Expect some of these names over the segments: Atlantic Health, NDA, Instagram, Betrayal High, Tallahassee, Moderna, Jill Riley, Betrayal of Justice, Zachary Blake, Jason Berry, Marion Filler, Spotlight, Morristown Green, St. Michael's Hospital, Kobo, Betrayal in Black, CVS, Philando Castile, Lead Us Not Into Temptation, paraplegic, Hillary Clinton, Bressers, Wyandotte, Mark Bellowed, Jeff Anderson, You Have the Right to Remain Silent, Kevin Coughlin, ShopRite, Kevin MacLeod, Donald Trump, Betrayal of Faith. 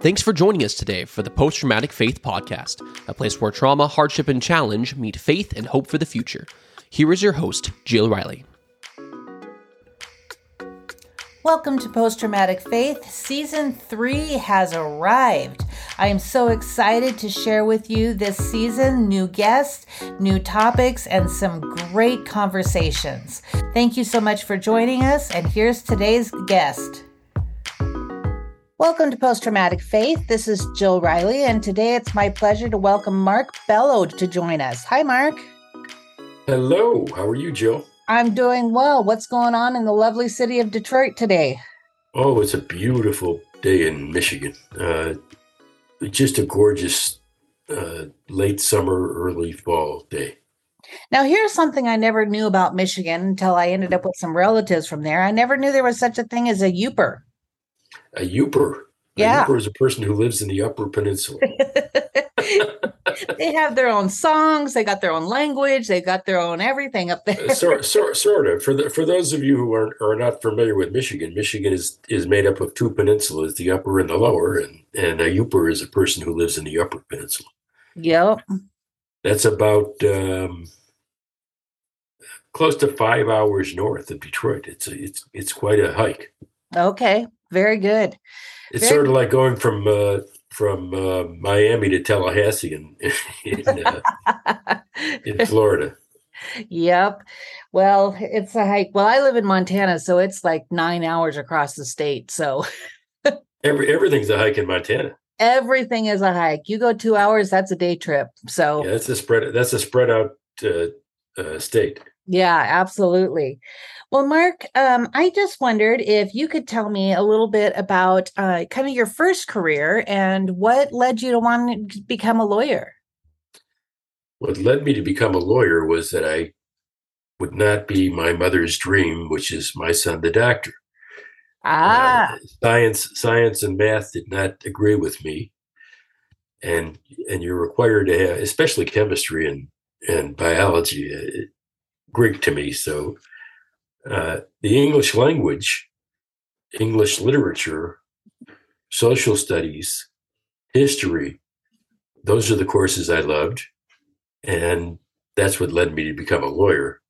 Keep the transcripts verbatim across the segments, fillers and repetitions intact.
Thanks for joining us today for the Post-Traumatic Faith Podcast, a place where trauma, hardship, and challenge meet faith and hope for the future. Here is your host, Jill Riley. Welcome to Post-Traumatic Faith. Season three has arrived. I am so excited to share with you this season, new guests, new topics, and some great conversations. Thank you so much for joining us, and here's today's guest. Welcome to Post-Traumatic Faith. This is Jill Riley, and today it's my pleasure to welcome Mark Bellowed to join us. Hi, Mark. Hello. How are you, Jill? I'm doing well. What's going on in the lovely city of Detroit today? Oh, it's a beautiful day in Michigan. Uh, just a gorgeous uh, late summer, early fall day. Now, here's something I never knew about Michigan until I ended up with some relatives from there. I never knew there was such a thing as a youper. A youper? Yeah. A youper is a person who lives in the Upper Peninsula. They have their own songs. They got their own language. They got their own everything up there. Uh, sort, sort, sort of. For the, for those of you who are are not familiar with Michigan, Michigan is, is made up of two peninsulas, the upper and the lower. And, and a youper is a person who lives in the Upper Peninsula. Yep. That's about um, close to five hours north of Detroit. It's a, it's it's quite a hike. Okay. Very good. It's Very sort of good. Like going from... Uh, from uh, Miami to Tallahassee in, in, uh, in Florida. Yep. Well, it's a hike. Well, I live in Montana, so it's like nine hours across the state. So Every, everything's a hike in Montana. Everything is a hike. You go two hours, that's a day trip. So yeah, that's a spread. That's a spread out uh, uh, state. Yeah, absolutely. Well, Mark, um, I just wondered if you could tell me a little bit about uh, kind of your first career and what led you to want to become a lawyer. What led me to become a lawyer was that I would not be my mother's dream, which is my son, the doctor. Ah, uh, science, science, and math did not agree with me, and and you're required to have, especially chemistry and and biology. It, Greek to me. So uh, the English language, English literature, social studies, history, those are the courses I loved. And that's what led me to become a lawyer.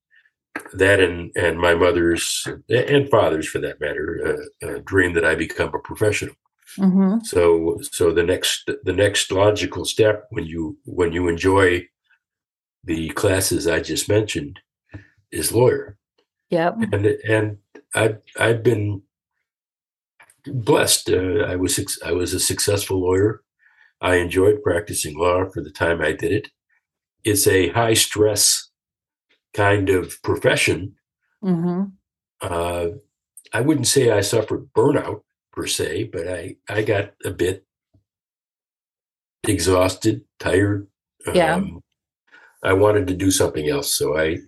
That and, and my mother's and father's, for that matter, uh, uh, dream that I become a professional. Mm-hmm. So so the next the next logical step when you when you enjoy the classes I just mentioned is lawyer. Yep. And and I've, I've been blessed. Uh, I was I was a successful lawyer. I enjoyed practicing law for the time I did it. It's a high stress kind of profession. Mm-hmm. Uh, I wouldn't say I suffered burnout per se, but I, I got a bit exhausted, tired. Yeah. Um, I wanted to do something else. So I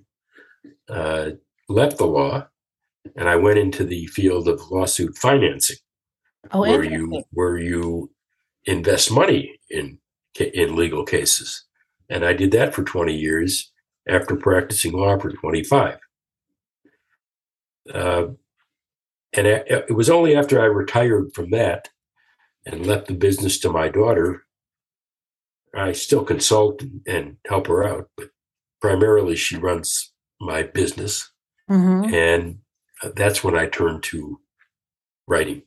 Uh, left the law, and I went into the field of lawsuit financing, oh, where you where you invest money in in legal cases. And I did that for twenty years after practicing law for twenty-five. Uh, and I, it was only after I retired from that and left the business to my daughter. I still consult and, and help her out, but primarily she runs my business. Mm-hmm. And that's when I turned to writing.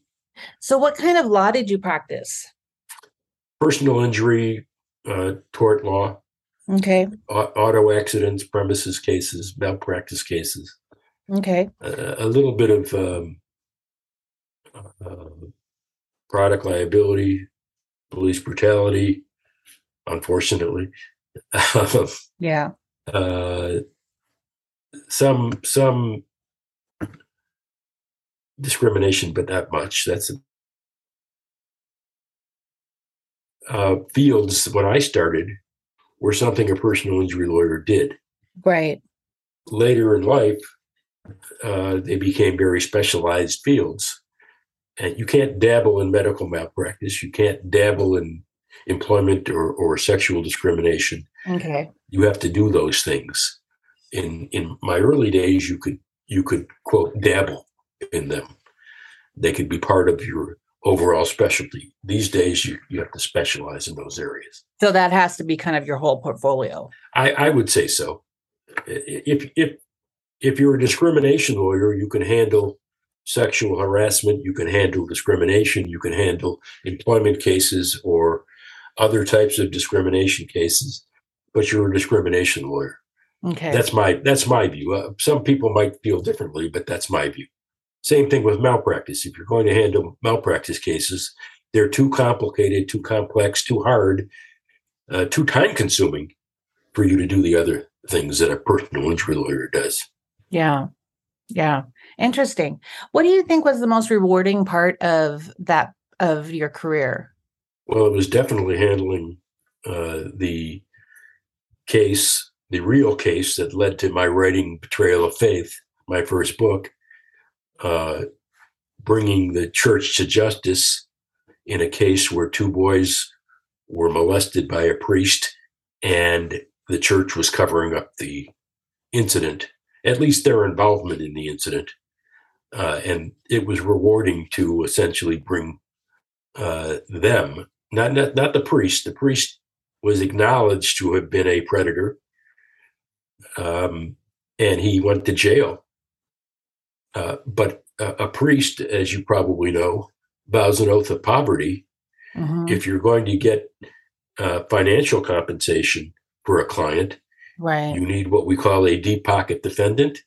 So what kind of law did you practice? Personal injury, uh, tort law. Okay. A- auto accidents, premises cases, malpractice cases. Okay. Uh, a little bit of um, uh, product liability, police brutality, unfortunately. Yeah. Uh, Some some discrimination, but not much. That's uh, fields when I started were something a personal injury lawyer did. Right. Later in life, uh, they became very specialized fields, and you can't dabble in medical malpractice. You can't dabble in employment or, or sexual discrimination. Okay. You have to do those things. In in my early days, you could you could quote dabble in them. They could be part of your overall specialty. These days, you, you have to specialize in those areas. So that has to be kind of your whole portfolio. I, I would say so. If if if you're a discrimination lawyer, you can handle sexual harassment, you can handle discrimination, you can handle employment cases or other types of discrimination cases, but you're a discrimination lawyer. Okay. That's my that's my view. Uh, some people might feel differently, but that's my view. Same thing with malpractice. If you're going to handle malpractice cases, they're too complicated, too complex, too hard, uh, too time-consuming for you to do the other things that a personal injury lawyer does. Yeah. Yeah. Interesting. What do you think was the most rewarding part of that, of your career? Well, it was definitely handling uh, the case, the real case that led to my writing Betrayal of Faith, my first book, uh, bringing the church to justice in a case where two boys were molested by a priest and the church was covering up the incident, at least their involvement in the incident. Uh, and it was rewarding to essentially bring uh, them, not, not not the priest. The priest was acknowledged to have been a predator, um, and he went to jail. Uh, but a, a priest, as you probably know, vows an oath of poverty. Mm-hmm. If you're going to get uh, financial compensation for a client, right, you need what we call a deep pocket defendant.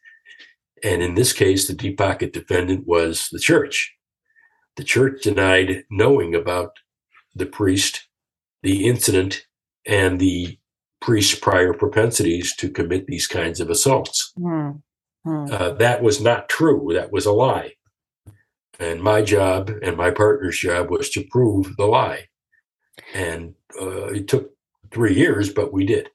And in this case, the deep pocket defendant was the church. The church denied knowing about the priest, the incident, and the priest's prior propensities to commit these kinds of assaults. Mm. Mm. Uh, that was not true. That was a lie. And my job and my partner's job was to prove the lie. And uh, it took three years, but we did.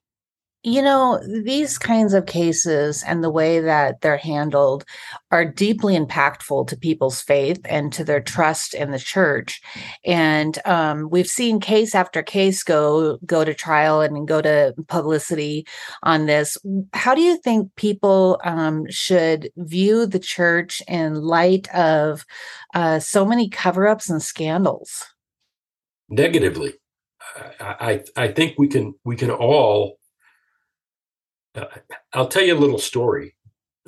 You know, these kinds of cases and the way that they're handled are deeply impactful to people's faith and to their trust in the church. And um, we've seen case after case go go to trial and go to publicity on this. How do you think people um, should view the church in light of uh, so many cover-ups and scandals? Negatively. I, I, I think we can we can all. Uh, I'll tell you a little story,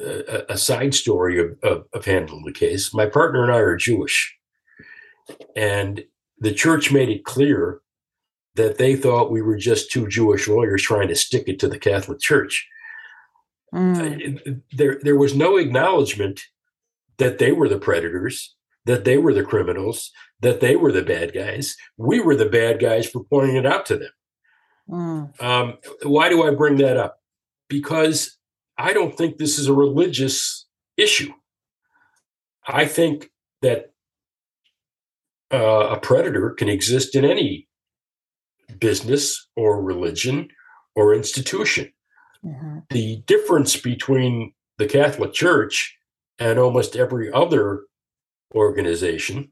uh, a side story of, of, of handling the case. My partner and I are Jewish, and the church made it clear that they thought we were just two Jewish lawyers trying to stick it to the Catholic Church. Mm. Uh, there, there was no acknowledgement that they were the predators, that they were the criminals, that they were the bad guys. We were the bad guys for pointing it out to them. Mm. Um, why do I bring that up? Because I don't think this is a religious issue. I think that uh, a predator can exist in any business or religion or institution. Mm-hmm. The difference between the Catholic Church and almost every other organization,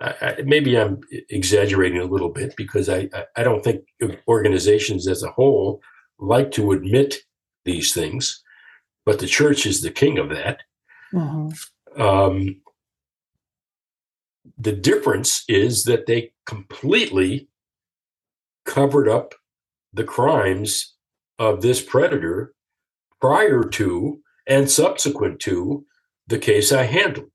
I, I, maybe I'm exaggerating a little bit because I, I, I don't think organizations as a whole like to admit these things, but the church is the king of that. Mm-hmm. Um, the difference is that they completely covered up the crimes of this predator prior to and subsequent to the case I handled.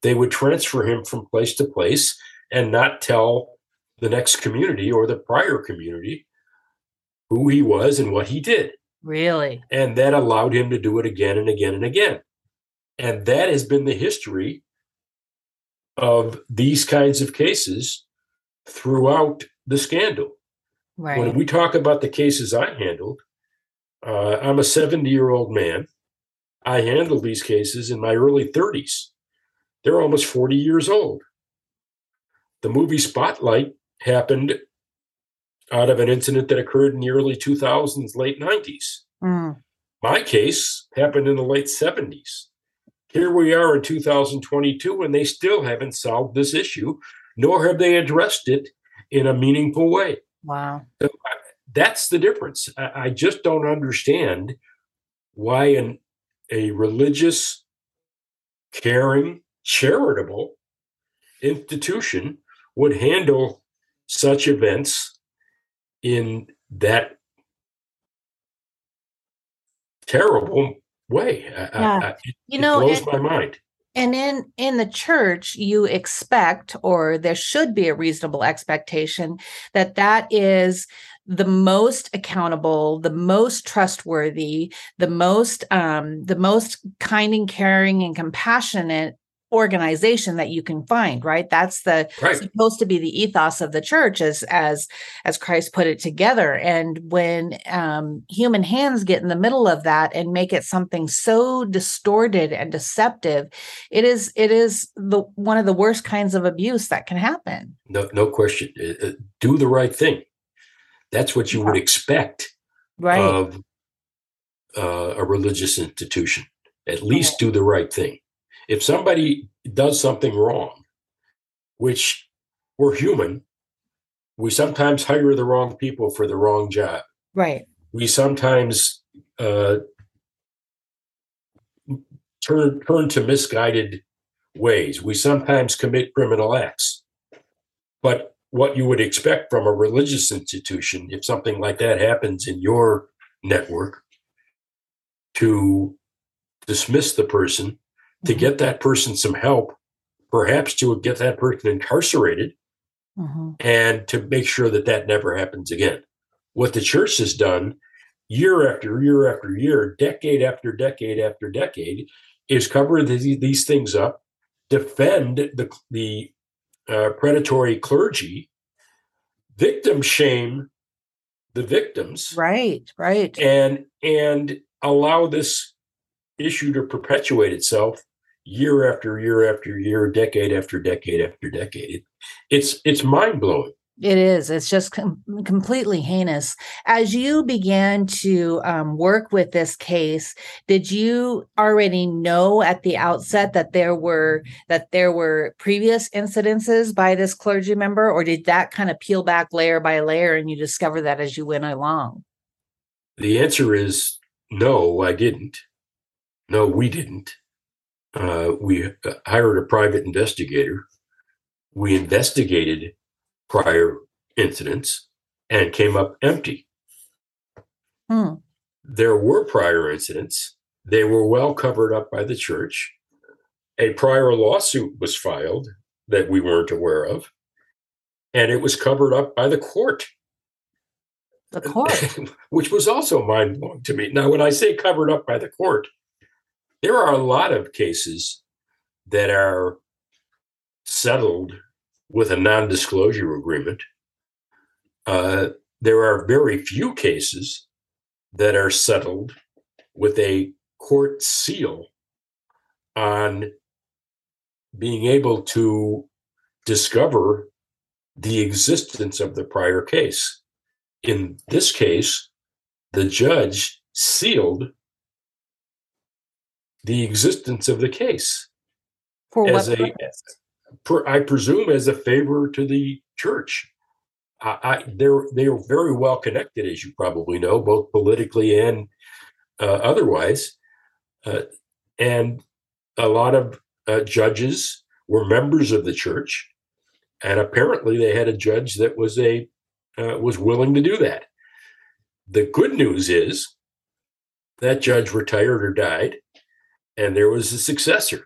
They would transfer him from place to place and not tell the next community or the prior community who he was and what he did. Really? And that allowed him to do it again and again and again. And that has been the history of these kinds of cases throughout the scandal. Right. When we talk about the cases I handled, uh, I'm a seventy-year-old man. I handled these cases in my early thirties. They're almost forty years old. The movie Spotlight happened out of an incident that occurred in the early two thousands, late nineties. Mm. My case happened in the late seventies. Here we are in two thousand twenty-two, and they still haven't solved this issue, nor have they addressed it in a meaningful way. Wow. So I, that's the difference. I, I just don't understand why an, a religious, caring, charitable institution would handle such events in that terrible way. Yeah. I, I, it, you know, it blows and, my mind. And in, in the church, you expect, or there should be a reasonable expectation, that that is the most accountable, the most trustworthy, the most um, the most kind and caring and compassionate organization that you can find, right? That's the right. supposed to be the ethos of the church, as as as Christ put it together. And when um, human hands get in the middle of that and make it something so distorted and deceptive, it is it is the one of the worst kinds of abuse that can happen. No, no question. Uh, do the right thing. That's what you would expect right. of uh, a religious institution. At least right. do the right thing. If somebody does something wrong, which we're human, we sometimes hire the wrong people for the wrong job. Right. We sometimes uh, turn turn to misguided ways. We sometimes commit criminal acts. But what you would expect from a religious institution, if something like that happens in your network, to dismiss the person, to get that person some help, perhaps to get that person incarcerated, mm-hmm. and to make sure that that never happens again. What the church has done year after year after year, decade after decade after decade, is cover the, these things up, defend the, the uh, predatory clergy, victim shame the victims. Right, right. And, and allow this issue to perpetuate itself year after year after year, decade after decade after decade. It's it's mind-blowing. It is. It's just com- completely heinous. As you began to um, work with this case, did you already know at the outset that there were that there were previous incidences by this clergy member, or did that kind of peel back layer by layer and you discover that as you went along? The answer is no, I didn't. No, we didn't. Uh, we hired a private investigator. We investigated prior incidents and came up empty. Hmm. There were prior incidents. They were well covered up by the church. A prior lawsuit was filed that we weren't aware of, and it was covered up by the court. The court? Which was also mind-blowing to me. Now, when I say covered up by the court, there are a lot of cases that are settled with a non-disclosure agreement. Uh, there are very few cases that are settled with a court seal on being able to discover the existence of the prior case. In this case, the judge sealed the existence of the case, for as what a, per, I presume, as a favor to the church. I, I, they're they're very well connected, as you probably know, both politically and uh, otherwise. Uh, and a lot of uh, judges were members of the church, and apparently they had a judge that was a uh, was willing to do that. The good news is that judge retired or died. And there was a successor.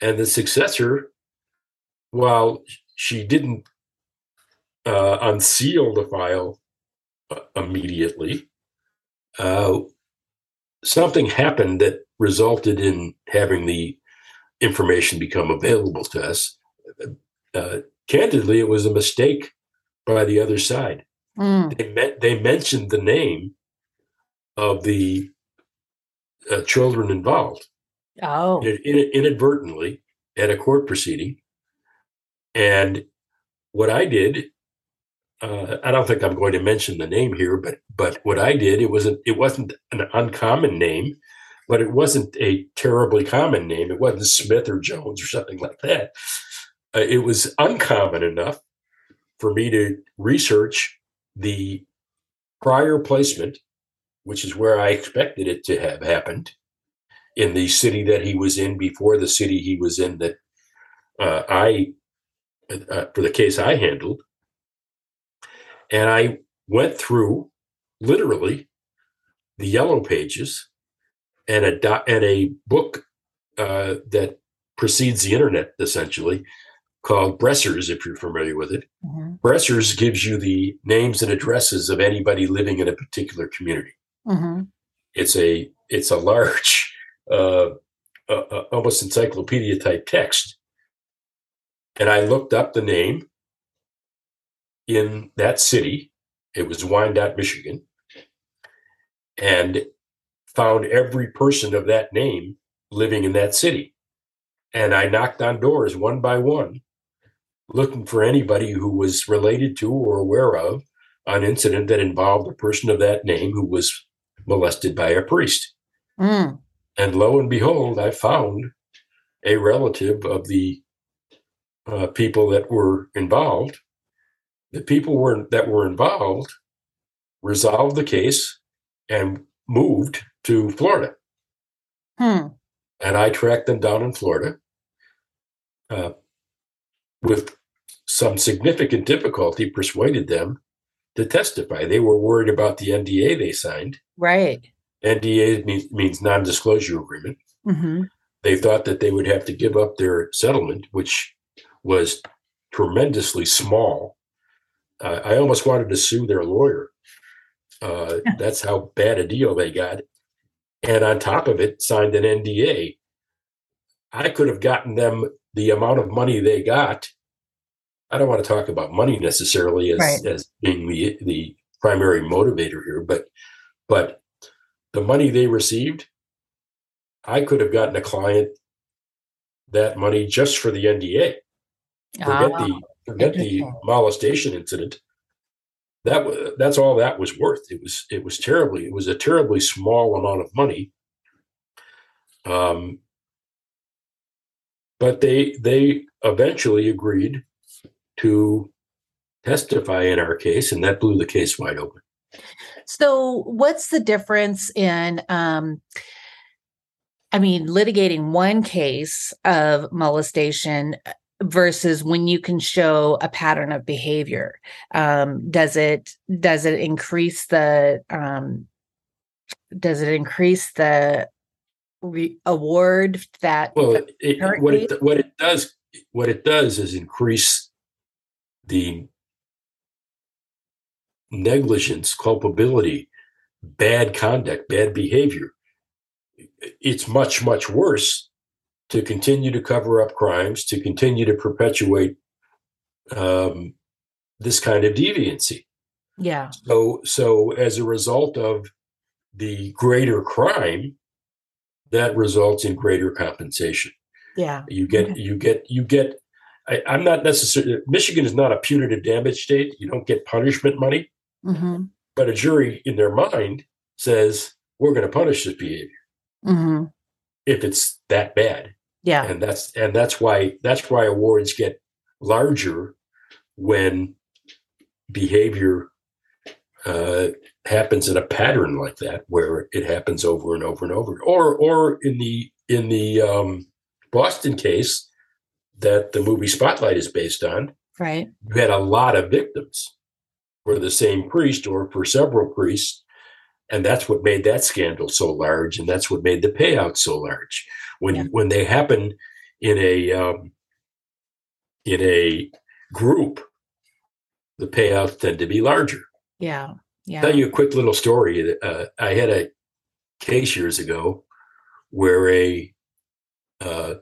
And the successor, while she didn't uh, unseal the file immediately, uh, something happened that resulted in having the information become available to us. Uh, candidly, it was a mistake by the other side. Mm. They, me- they mentioned the name of the uh, children involved. Oh, in, in, inadvertently at a court proceeding. And what I did, uh, I don't think I'm going to mention the name here, but but what I did, it wasn't it wasn't an uncommon name, but it wasn't a terribly common name. It wasn't Smith or Jones or something like that. Uh, it was uncommon enough for me to research the prior placement, which is where I expected it to have happened, in the city that he was in before the city he was in that uh, I uh, for the case I handled. And I went through literally the yellow pages and a do- and a book uh, that precedes the internet, essentially, called Bressers, if you're familiar with it. Mm-hmm. Bressers gives you the names and addresses of anybody living in a particular community. Mm-hmm. It's a it's a large, uh, uh, uh, almost encyclopedia type text. And I looked up the name in that city. It was Wyandotte, Michigan, and found every person of that name living in that city. And I knocked on doors one by one, looking for anybody who was related to or aware of an incident that involved a person of that name who was molested by a priest. Mm. And lo and behold, I found a relative of the uh, people that were involved. The people were that were involved resolved the case and moved to Florida. Hmm. And I tracked them down in Florida uh, with some significant difficulty, persuaded them to testify. They were worried about the N D A they signed. Right. N D A means, means non-disclosure agreement. Mm-hmm. They thought that they would have to give up their settlement, which was tremendously small. Uh, I almost wanted to sue their lawyer. Uh, that's how bad a deal they got. And on top of it, signed an N D A. I could have gotten them the amount of money they got. I don't want to talk about money necessarily as, right. as being the, the primary motivator here, but but the money they received, I could have gotten a client that money just for the N D A. Forget oh, the forget the molestation incident. That that's all that was worth. It was it was terribly. It was a terribly small amount of money. Um, but they they eventually agreed to testify in our case, and that blew the case wide open. So, what's the difference in? Um, I mean, litigating one case of molestation versus when you can show a pattern of behavior? Um, does it does it increase the um, does it increase the re- award that? Well, it, it, what it what it does what it does is increase the negligence, culpability, bad conduct, bad behavior. It's much much worse to continue to cover up crimes, to continue to perpetuate um, this kind of deviancy. Yeah. So, so as a result of the greater crime, that results in greater compensation. Yeah. You get, okay. you get, you get, I, I'm not necessarily, Michigan is not a punitive damage state. You don't get punishment money, mm-hmm. but a jury in their mind says, we're going to punish this behavior. Mm-hmm. If it's that bad. Yeah. And that's and that's why that's why awards get larger when behavior uh, happens in a pattern like that, where it happens over and over and over. Or or in the in the um, Boston case that the movie Spotlight is based on, right? You had a lot of victims for the same priest or for several priests. And that's what made that scandal so large, and that's what made the payout so large. When yeah. when they happen in a um, in a group, the payouts tend to be larger. Yeah, yeah. I'll tell you a quick little story. Uh, I had a case years ago where a uh,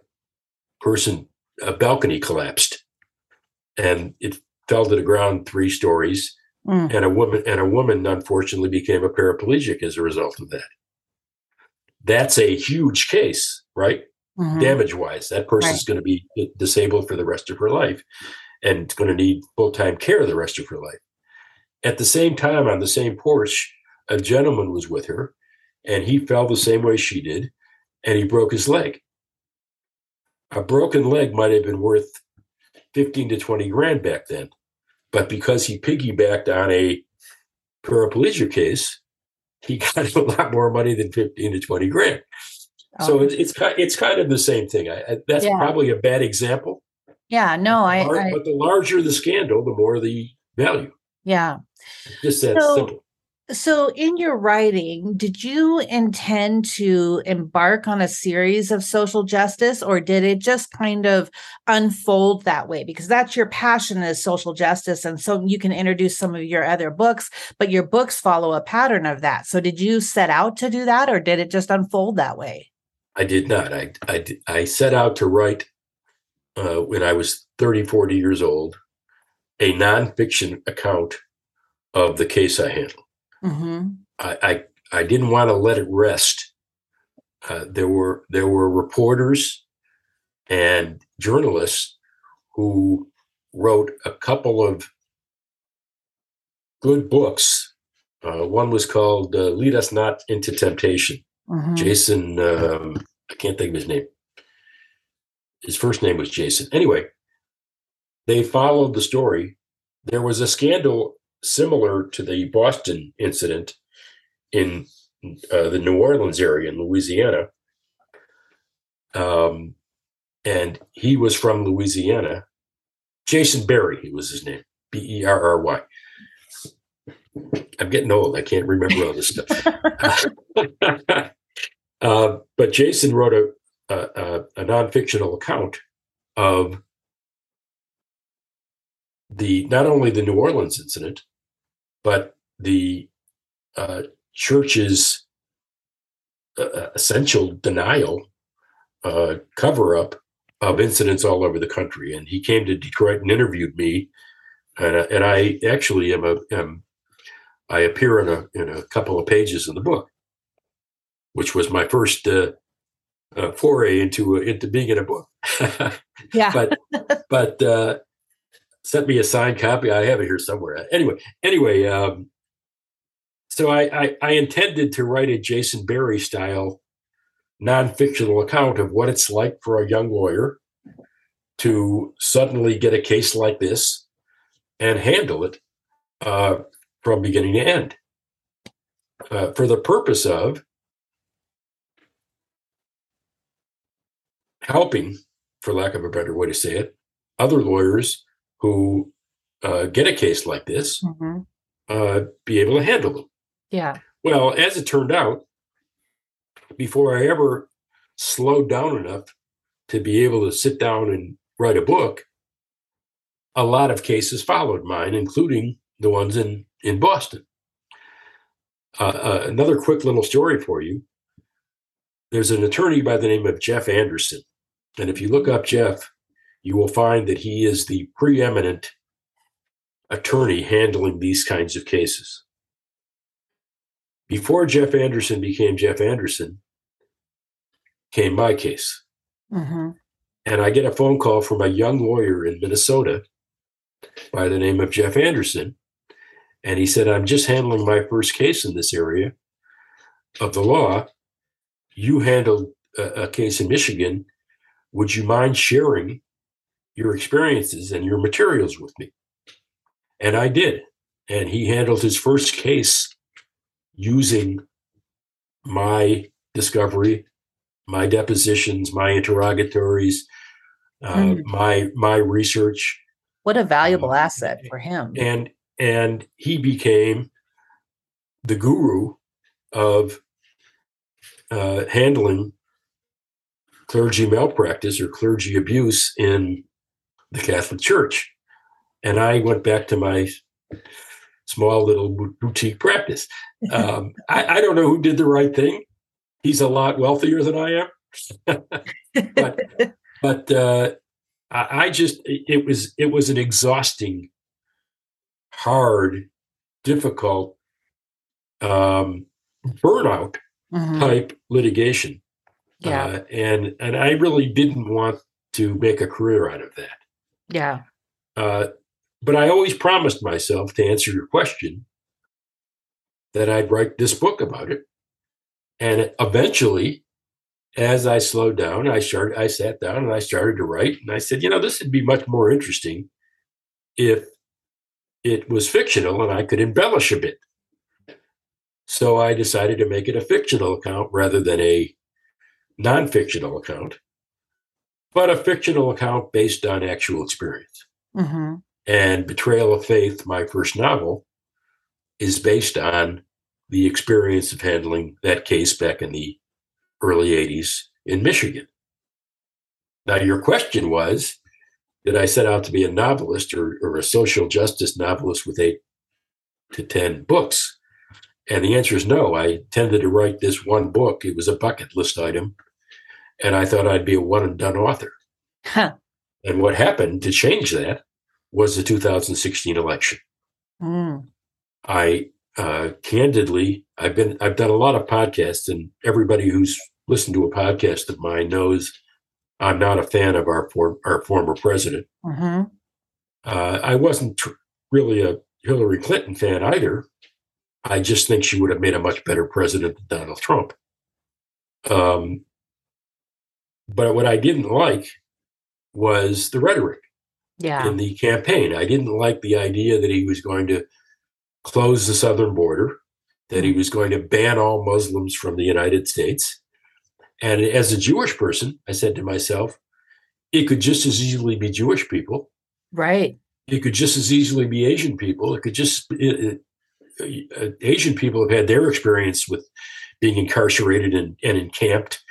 person a balcony collapsed, and it fell to the ground three stories. Mm. And a woman, and a woman, unfortunately, became a paraplegic as a result of that. That's a huge case, right? Mm-hmm. Damage-wise, that person's right. going to be disabled for the rest of her life, and going to need full-time care the rest of her life. At the same time, on the same porch, a gentleman was with her, and he fell the same way she did, and he broke his leg. A broken leg might have been worth fifteen to twenty grand back then. But because he piggybacked on a paraplegia case, he got a lot more money than fifteen to twenty grand. Oh. So it's, it's it's kind of the same thing. I, I, that's yeah. probably a bad example. Yeah, no, I, I. But the larger the scandal, the more the value. Yeah. Just that so, simple. So in your writing, did you intend to embark on a series of social justice, or did it just kind of unfold that way? Because that's your passion, is social justice. And so you can introduce some of your other books, but your books follow a pattern of that. So did you set out to do that, or did it just unfold that way? I did not. I, I, I set out to write uh, when I was thirty, forty years old, a nonfiction account of the case I handled. Mm-hmm. I, I I didn't want to let it rest. Uh, there were there were reporters and journalists who wrote a couple of good books. Uh, one was called uh, "Lead Us Not Into Temptation." Mm-hmm. Jason, um, I can't think of his name. His first name was Jason. Anyway, they followed the story. There was a scandal similar to the Boston incident in uh, the New Orleans area in Louisiana. Um, and he was from Louisiana. Jason Berry, he was his name, B E R R Y. I'm getting old. I can't remember all this stuff. uh, but Jason wrote a, a, a non-fictional account of the not only the New Orleans incident, but the uh, church's uh, essential denial, uh, cover-up of incidents all over the country. And he came to Detroit and interviewed me. And, uh, and I actually am a am, I appear in a in a couple of pages in the book, which was my first uh, uh, foray into uh, into being in a book. Yeah, but but uh, sent me a signed copy. I have it here somewhere. Anyway, anyway, um, so I, I I intended to write a Jason Berry style nonfictional account of what it's like for a young lawyer to suddenly get a case like this and handle it Uh, from beginning to end, uh, for the purpose of helping, for lack of a better way to say it, other lawyers who uh, get a case like this, mm-hmm. uh, be able to handle them. Yeah. Well, as it turned out, before I ever slowed down enough to be able to sit down and write a book, a lot of cases followed mine, including the ones in in Boston. Uh, uh, another quick little story for you. There's an attorney by the name of Jeff Anderson. And if you look up Jeff, you will find that he is the preeminent attorney handling these kinds of cases. Before Jeff Anderson became Jeff Anderson, came my case. Mm-hmm. And I get a phone call from a young lawyer in Minnesota by the name of Jeff Anderson. And he said, "I'm just handling my first case in this area of the law. You handled a, a case in Michigan. Would you mind sharing your experiences and your materials with me?" And I did. And he handled his first case using my discovery, my depositions, my interrogatories, uh, mm. my my research. What a valuable um, asset for him. And And he became the guru of uh, handling clergy malpractice or clergy abuse in the Catholic Church. And I went back to my small little boutique practice. Um, I, I don't know who did the right thing. He's a lot wealthier than I am. but but uh, I, I just, it was it was an exhausting, hard, difficult, um, burnout mm-hmm. type litigation. Yeah. Uh, and, and I really didn't want to make a career out of that. Yeah. Uh, but I always promised myself, to answer your question, that I'd write this book about it. And eventually, as I slowed down, I started, I sat down and I started to write. And I said, you know, this would be much more interesting if it was fictional and I could embellish a bit. So I decided to make it a fictional account rather than a non-fictional account. but a fictional account based on actual experience. Mm-hmm. And Betrayal of Faith, my first novel, is based on the experience of handling that case back in the early eighties in Michigan. Now, your question was, did I set out to be a novelist or, or a social justice novelist with eight to ten books? And the answer is no. I intended to write this one book. It was a bucket list item. And I thought I'd be a one-and-done author. Huh. And what happened to change that was the two thousand sixteen election. Mm. I uh, candidly, I've been, I've done a lot of podcasts, and everybody who's listened to a podcast of mine knows I'm not a fan of our for, our former president. Mm-hmm. Uh, I wasn't tr- really a Hillary Clinton fan either. I just think she would have made a much better president than Donald Trump. Um, but what I didn't like was the rhetoric yeah. in the campaign. I didn't like the idea that he was going to close the southern border, that he was going to ban all Muslims from the United States. And as a Jewish person, I said to myself, it could just as easily be Jewish people. Right. It could just as easily be Asian people. It could just, it, it, Asian people have had their experience with being incarcerated and, and encamped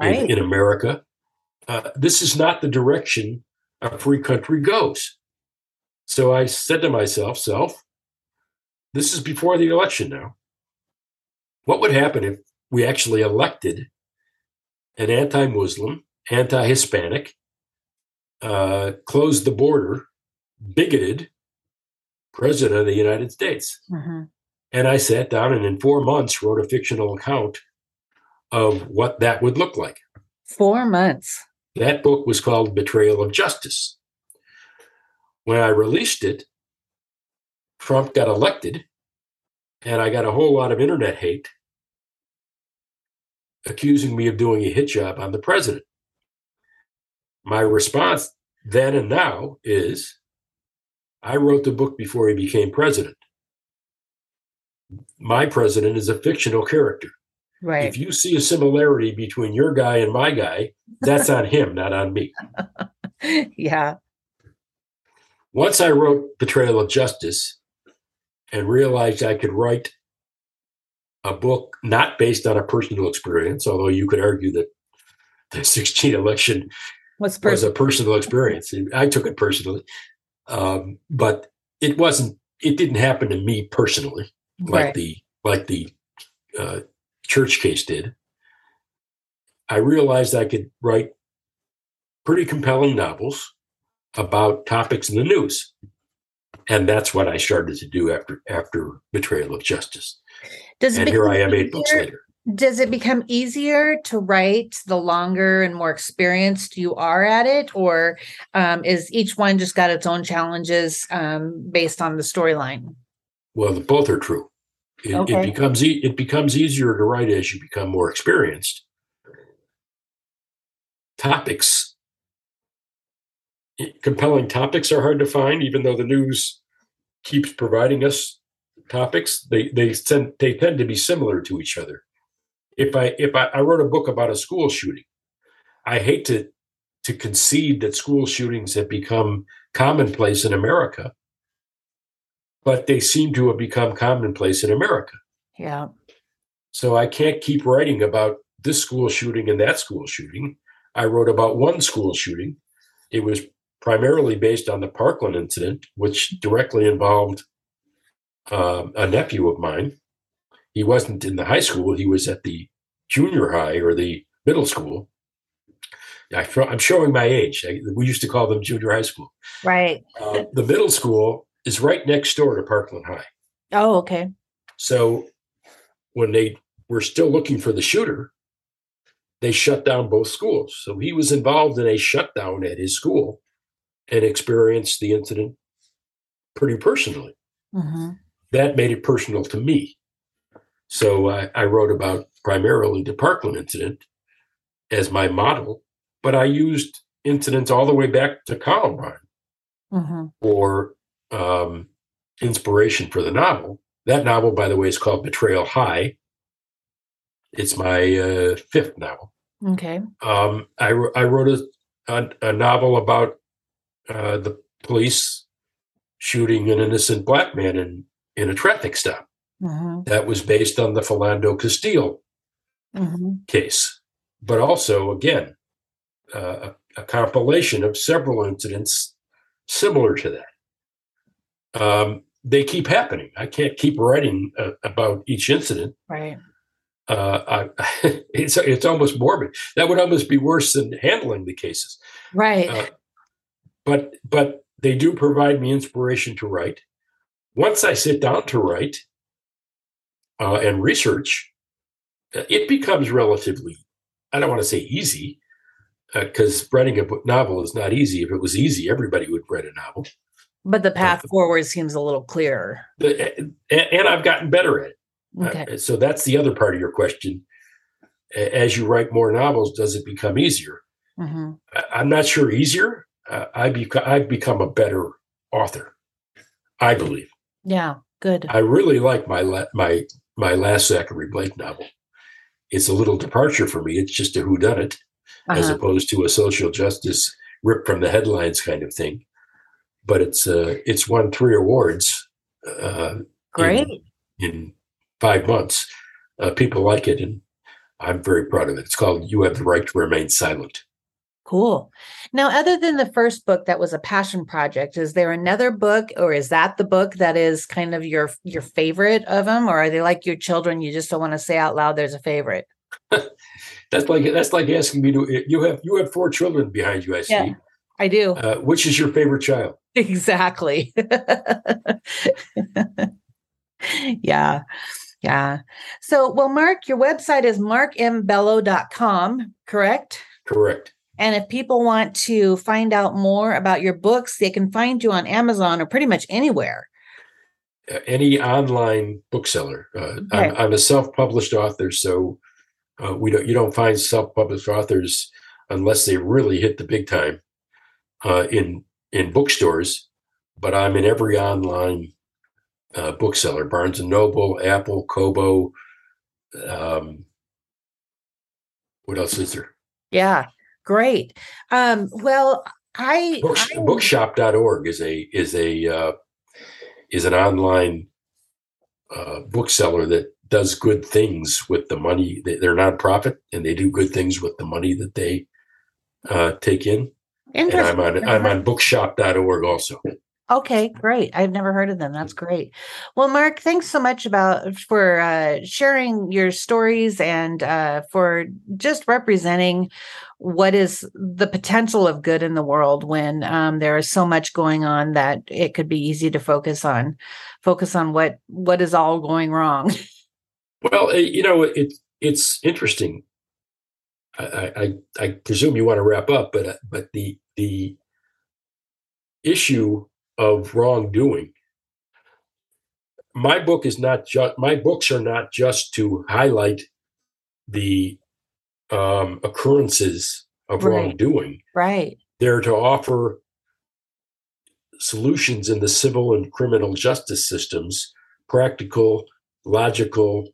right. in, in America. Uh, this is not the direction a free country goes. So I said to myself, self, this is before the election now. What would happen if we actually elected an anti-Muslim, anti-Hispanic, uh, closed the border, bigoted president of the United States? Mm-hmm. And I sat down and in four months wrote a fictional account of what that would look like. Four months. That book was called Betrayal of Justice. When I released it, Trump got elected, and I got a whole lot of internet hate accusing me of doing a hit job on the president. My response then and now is, I wrote the book before he became president. My president is a fictional character. Right. If you see a similarity between your guy and my guy, that's on him, not on me. Yeah. Once I wrote Betrayal of Justice and realized I could write a book not based on a personal experience, although you could argue that the sixteen election was a personal experience. I took it personally. Um, but it wasn't, it didn't happen to me personally, like right. the like the uh, church case did. I realized I could write pretty compelling novels about topics in the news. And that's what I started to do after after Betrayal of Justice. Does it and here I am eight easier, books later. Does it become easier to write the longer and more experienced you are at it? Or um, is each one just got its own challenges um, based on the storyline? Well, the, both are true. It, okay. it, becomes e- it becomes easier to write as you become more experienced. Topics. Compelling topics are hard to find, even though the news keeps providing us topics. They they tend they tend to be similar to each other. If I if I, I wrote a book about a school shooting, I hate to to concede that school shootings have become commonplace in America, but they seem to have become commonplace in America. Yeah. So I can't keep writing about this school shooting and that school shooting. I wrote about one school shooting. It was primarily based on the Parkland incident, which directly involved Um, a nephew of mine. He wasn't in the high school. He was at the junior high or the middle school. I, I'm showing my age. I, we used to call them junior high school. Right. Uh, the middle school is right next door to Parkland High. Oh, okay. So when they were still looking for the shooter, they shut down both schools. So he was involved in a shutdown at his school and experienced the incident pretty personally. Mm-hmm. That made it personal to me. So I, I wrote about primarily the Parkland incident as my model, but I used incidents all the way back to Columbine mm-hmm. for um, inspiration for the novel. That novel, by the way, is called Betrayal High. It's my uh, fifth novel. Okay. Um, I, I wrote a, a, a novel about uh, the police shooting an innocent black man in, in a traffic stop. Mm-hmm. That was based on the Philando Castile mm-hmm. case. But also, again, uh, a, a compilation of several incidents similar to that. Um, they keep happening. I can't keep writing uh, about each incident. Right. Uh, I, it's it's almost morbid. That would almost be worse than handling the cases. Right. Uh, but but they do provide me inspiration to write. Once I sit down to write uh, and research, it becomes relatively, I don't want to say easy, because uh, writing a novel is not easy. If it was easy, everybody would write a novel. But the path uh, forward seems a little clearer. The, and, and I've gotten better at it. Okay. Uh, so that's the other part of your question. As you write more novels, does it become easier? Mm-hmm. I, I'm not sure easier. Uh, I beca- I've become a better author, I believe. Yeah, good. I really like my la- my my last Zachary Blake novel. It's a little departure for me. It's just a whodunit, uh-huh. as opposed to a social justice rip from the headlines kind of thing. But it's uh, it's won three awards. Uh, Great. In, in five months. Uh, people like it, and I'm very proud of it. It's called You Have the Right to Remain Silent. Cool. Now, other than the first book that was a passion project, is there another book, or is that the book that is kind of your your favorite of them? Or are they like your children, you just don't want to say out loud there's a favorite? That's like that's like asking me to, you have you have four children behind you, I see. Yeah, I do. Uh, which is your favorite child? Exactly. Yeah. Yeah. So, well, Mark, your website is mark m bello dot com, correct? Correct. And if people want to find out more about your books, they can find you on Amazon or pretty much anywhere. Uh, any online bookseller. Uh, okay. I'm, I'm a self-published author, so uh, we don't. You don't find self-published authors unless they really hit the big time uh, in in bookstores. But I'm in every online Uh, bookseller, Barnes and Noble, Apple, Kobo. Um, what else is there? Yeah, great. Um, well, I, Book, I bookshop dot org is a is a uh, is an online uh, bookseller that does good things with the money. They're nonprofit, and they do good things with the money that they uh, take in. Interesting. And I'm on I'm on bookshop dot org also. Okay, great. I've never heard of them. That's great. Well, Mark, thanks so much about for uh, sharing your stories and uh, for just representing what is the potential of good in the world when um, there is so much going on that it could be easy to focus on, focus on what what is all going wrong. Well, you know, it it's interesting. I I, I presume you want to wrap up, but but the the issue of wrongdoing. My book is not just, my books are not just to highlight the um, occurrences of right. wrongdoing. Right. They're to offer solutions in the civil and criminal justice systems, practical, logical,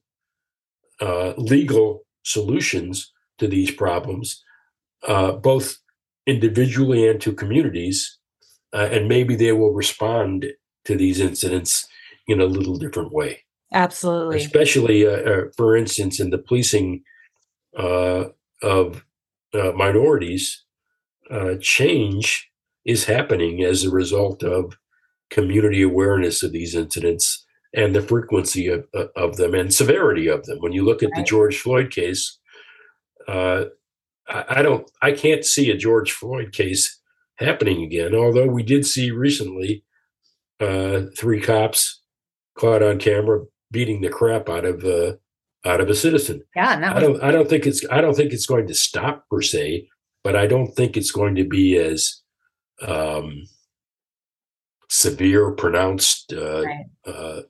uh, legal solutions to these problems, uh, both individually and to communities. Uh, and maybe they will respond to these incidents in a little different way. Absolutely. Especially, uh, uh, for instance, in the policing uh, of uh, minorities, uh, change is happening as a result of community awareness of these incidents and the frequency of, uh, of them and severity of them. When you look at right. the George Floyd case, uh, I, I don't, I can't see a George Floyd case happening again, although we did see recently uh, three cops caught on camera beating the crap out of uh, out of a citizen. Yeah, no. I don't. I don't think it's. I don't think it's going to stop per se, but I don't think it's going to be as um, severe, pronounced, uh, right. uh,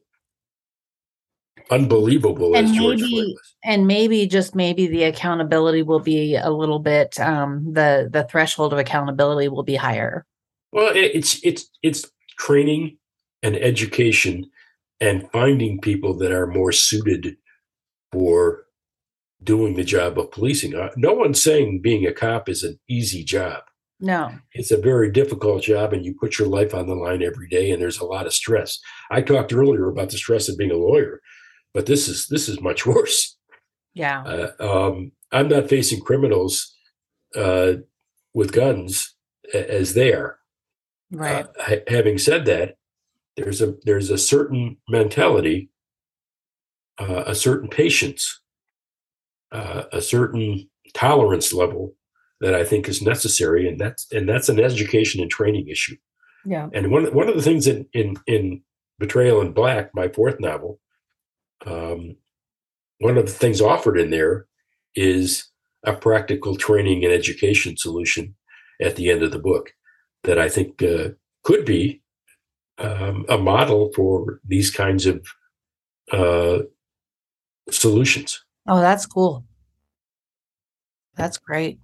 unbelievable and as maybe, George Floyd was. And maybe just maybe the accountability will be a little bit um, the the threshold of accountability will be higher. Well, it, it's it's it's training and education and finding people that are more suited for doing the job of policing. No one's saying being a cop is an easy job. No. It's a very difficult job, and you put your life on the line every day, and there's a lot of stress. I talked earlier about the stress of being a lawyer, but this is this is much worse. Yeah. Uh, um, I'm not facing criminals uh, with guns as they are. Right. Uh, ha- having said that, there's a there's a certain mentality, uh, a certain patience, uh, a certain tolerance level that I think is necessary, and that's and that's an education and training issue. Yeah. And one one of the things in in, in Betrayal in Black, my fourth novel, um, one of the things offered in there is a practical training and education solution at the end of the book that I think uh, could be um, a model for these kinds of uh, solutions. Oh, that's cool. That's great.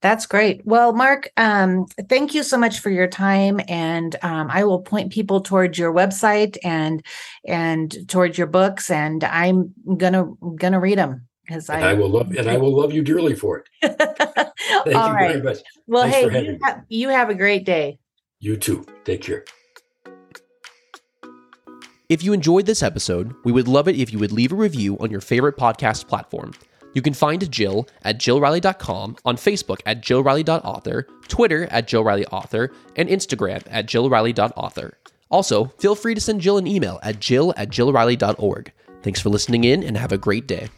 That's great. Well, Mark, um, thank you so much for your time. And um, I will point people towards your website and and towards your books. And I'm gonna gonna read them because I, I will love and I will love you dearly for it. Thank All you right. very much. Well, Thanks hey, you have, you have a great day. You too. Take care. If you enjoyed this episode, we would love it if you would leave a review on your favorite podcast platform. You can find Jill at jill riley dot com, on Facebook at jill riley dot author, Twitter at jill riley author, and Instagram at jill riley dot author. Also, feel free to send Jill an email at jill at jill riley dot org. Thanks for listening in and have a great day.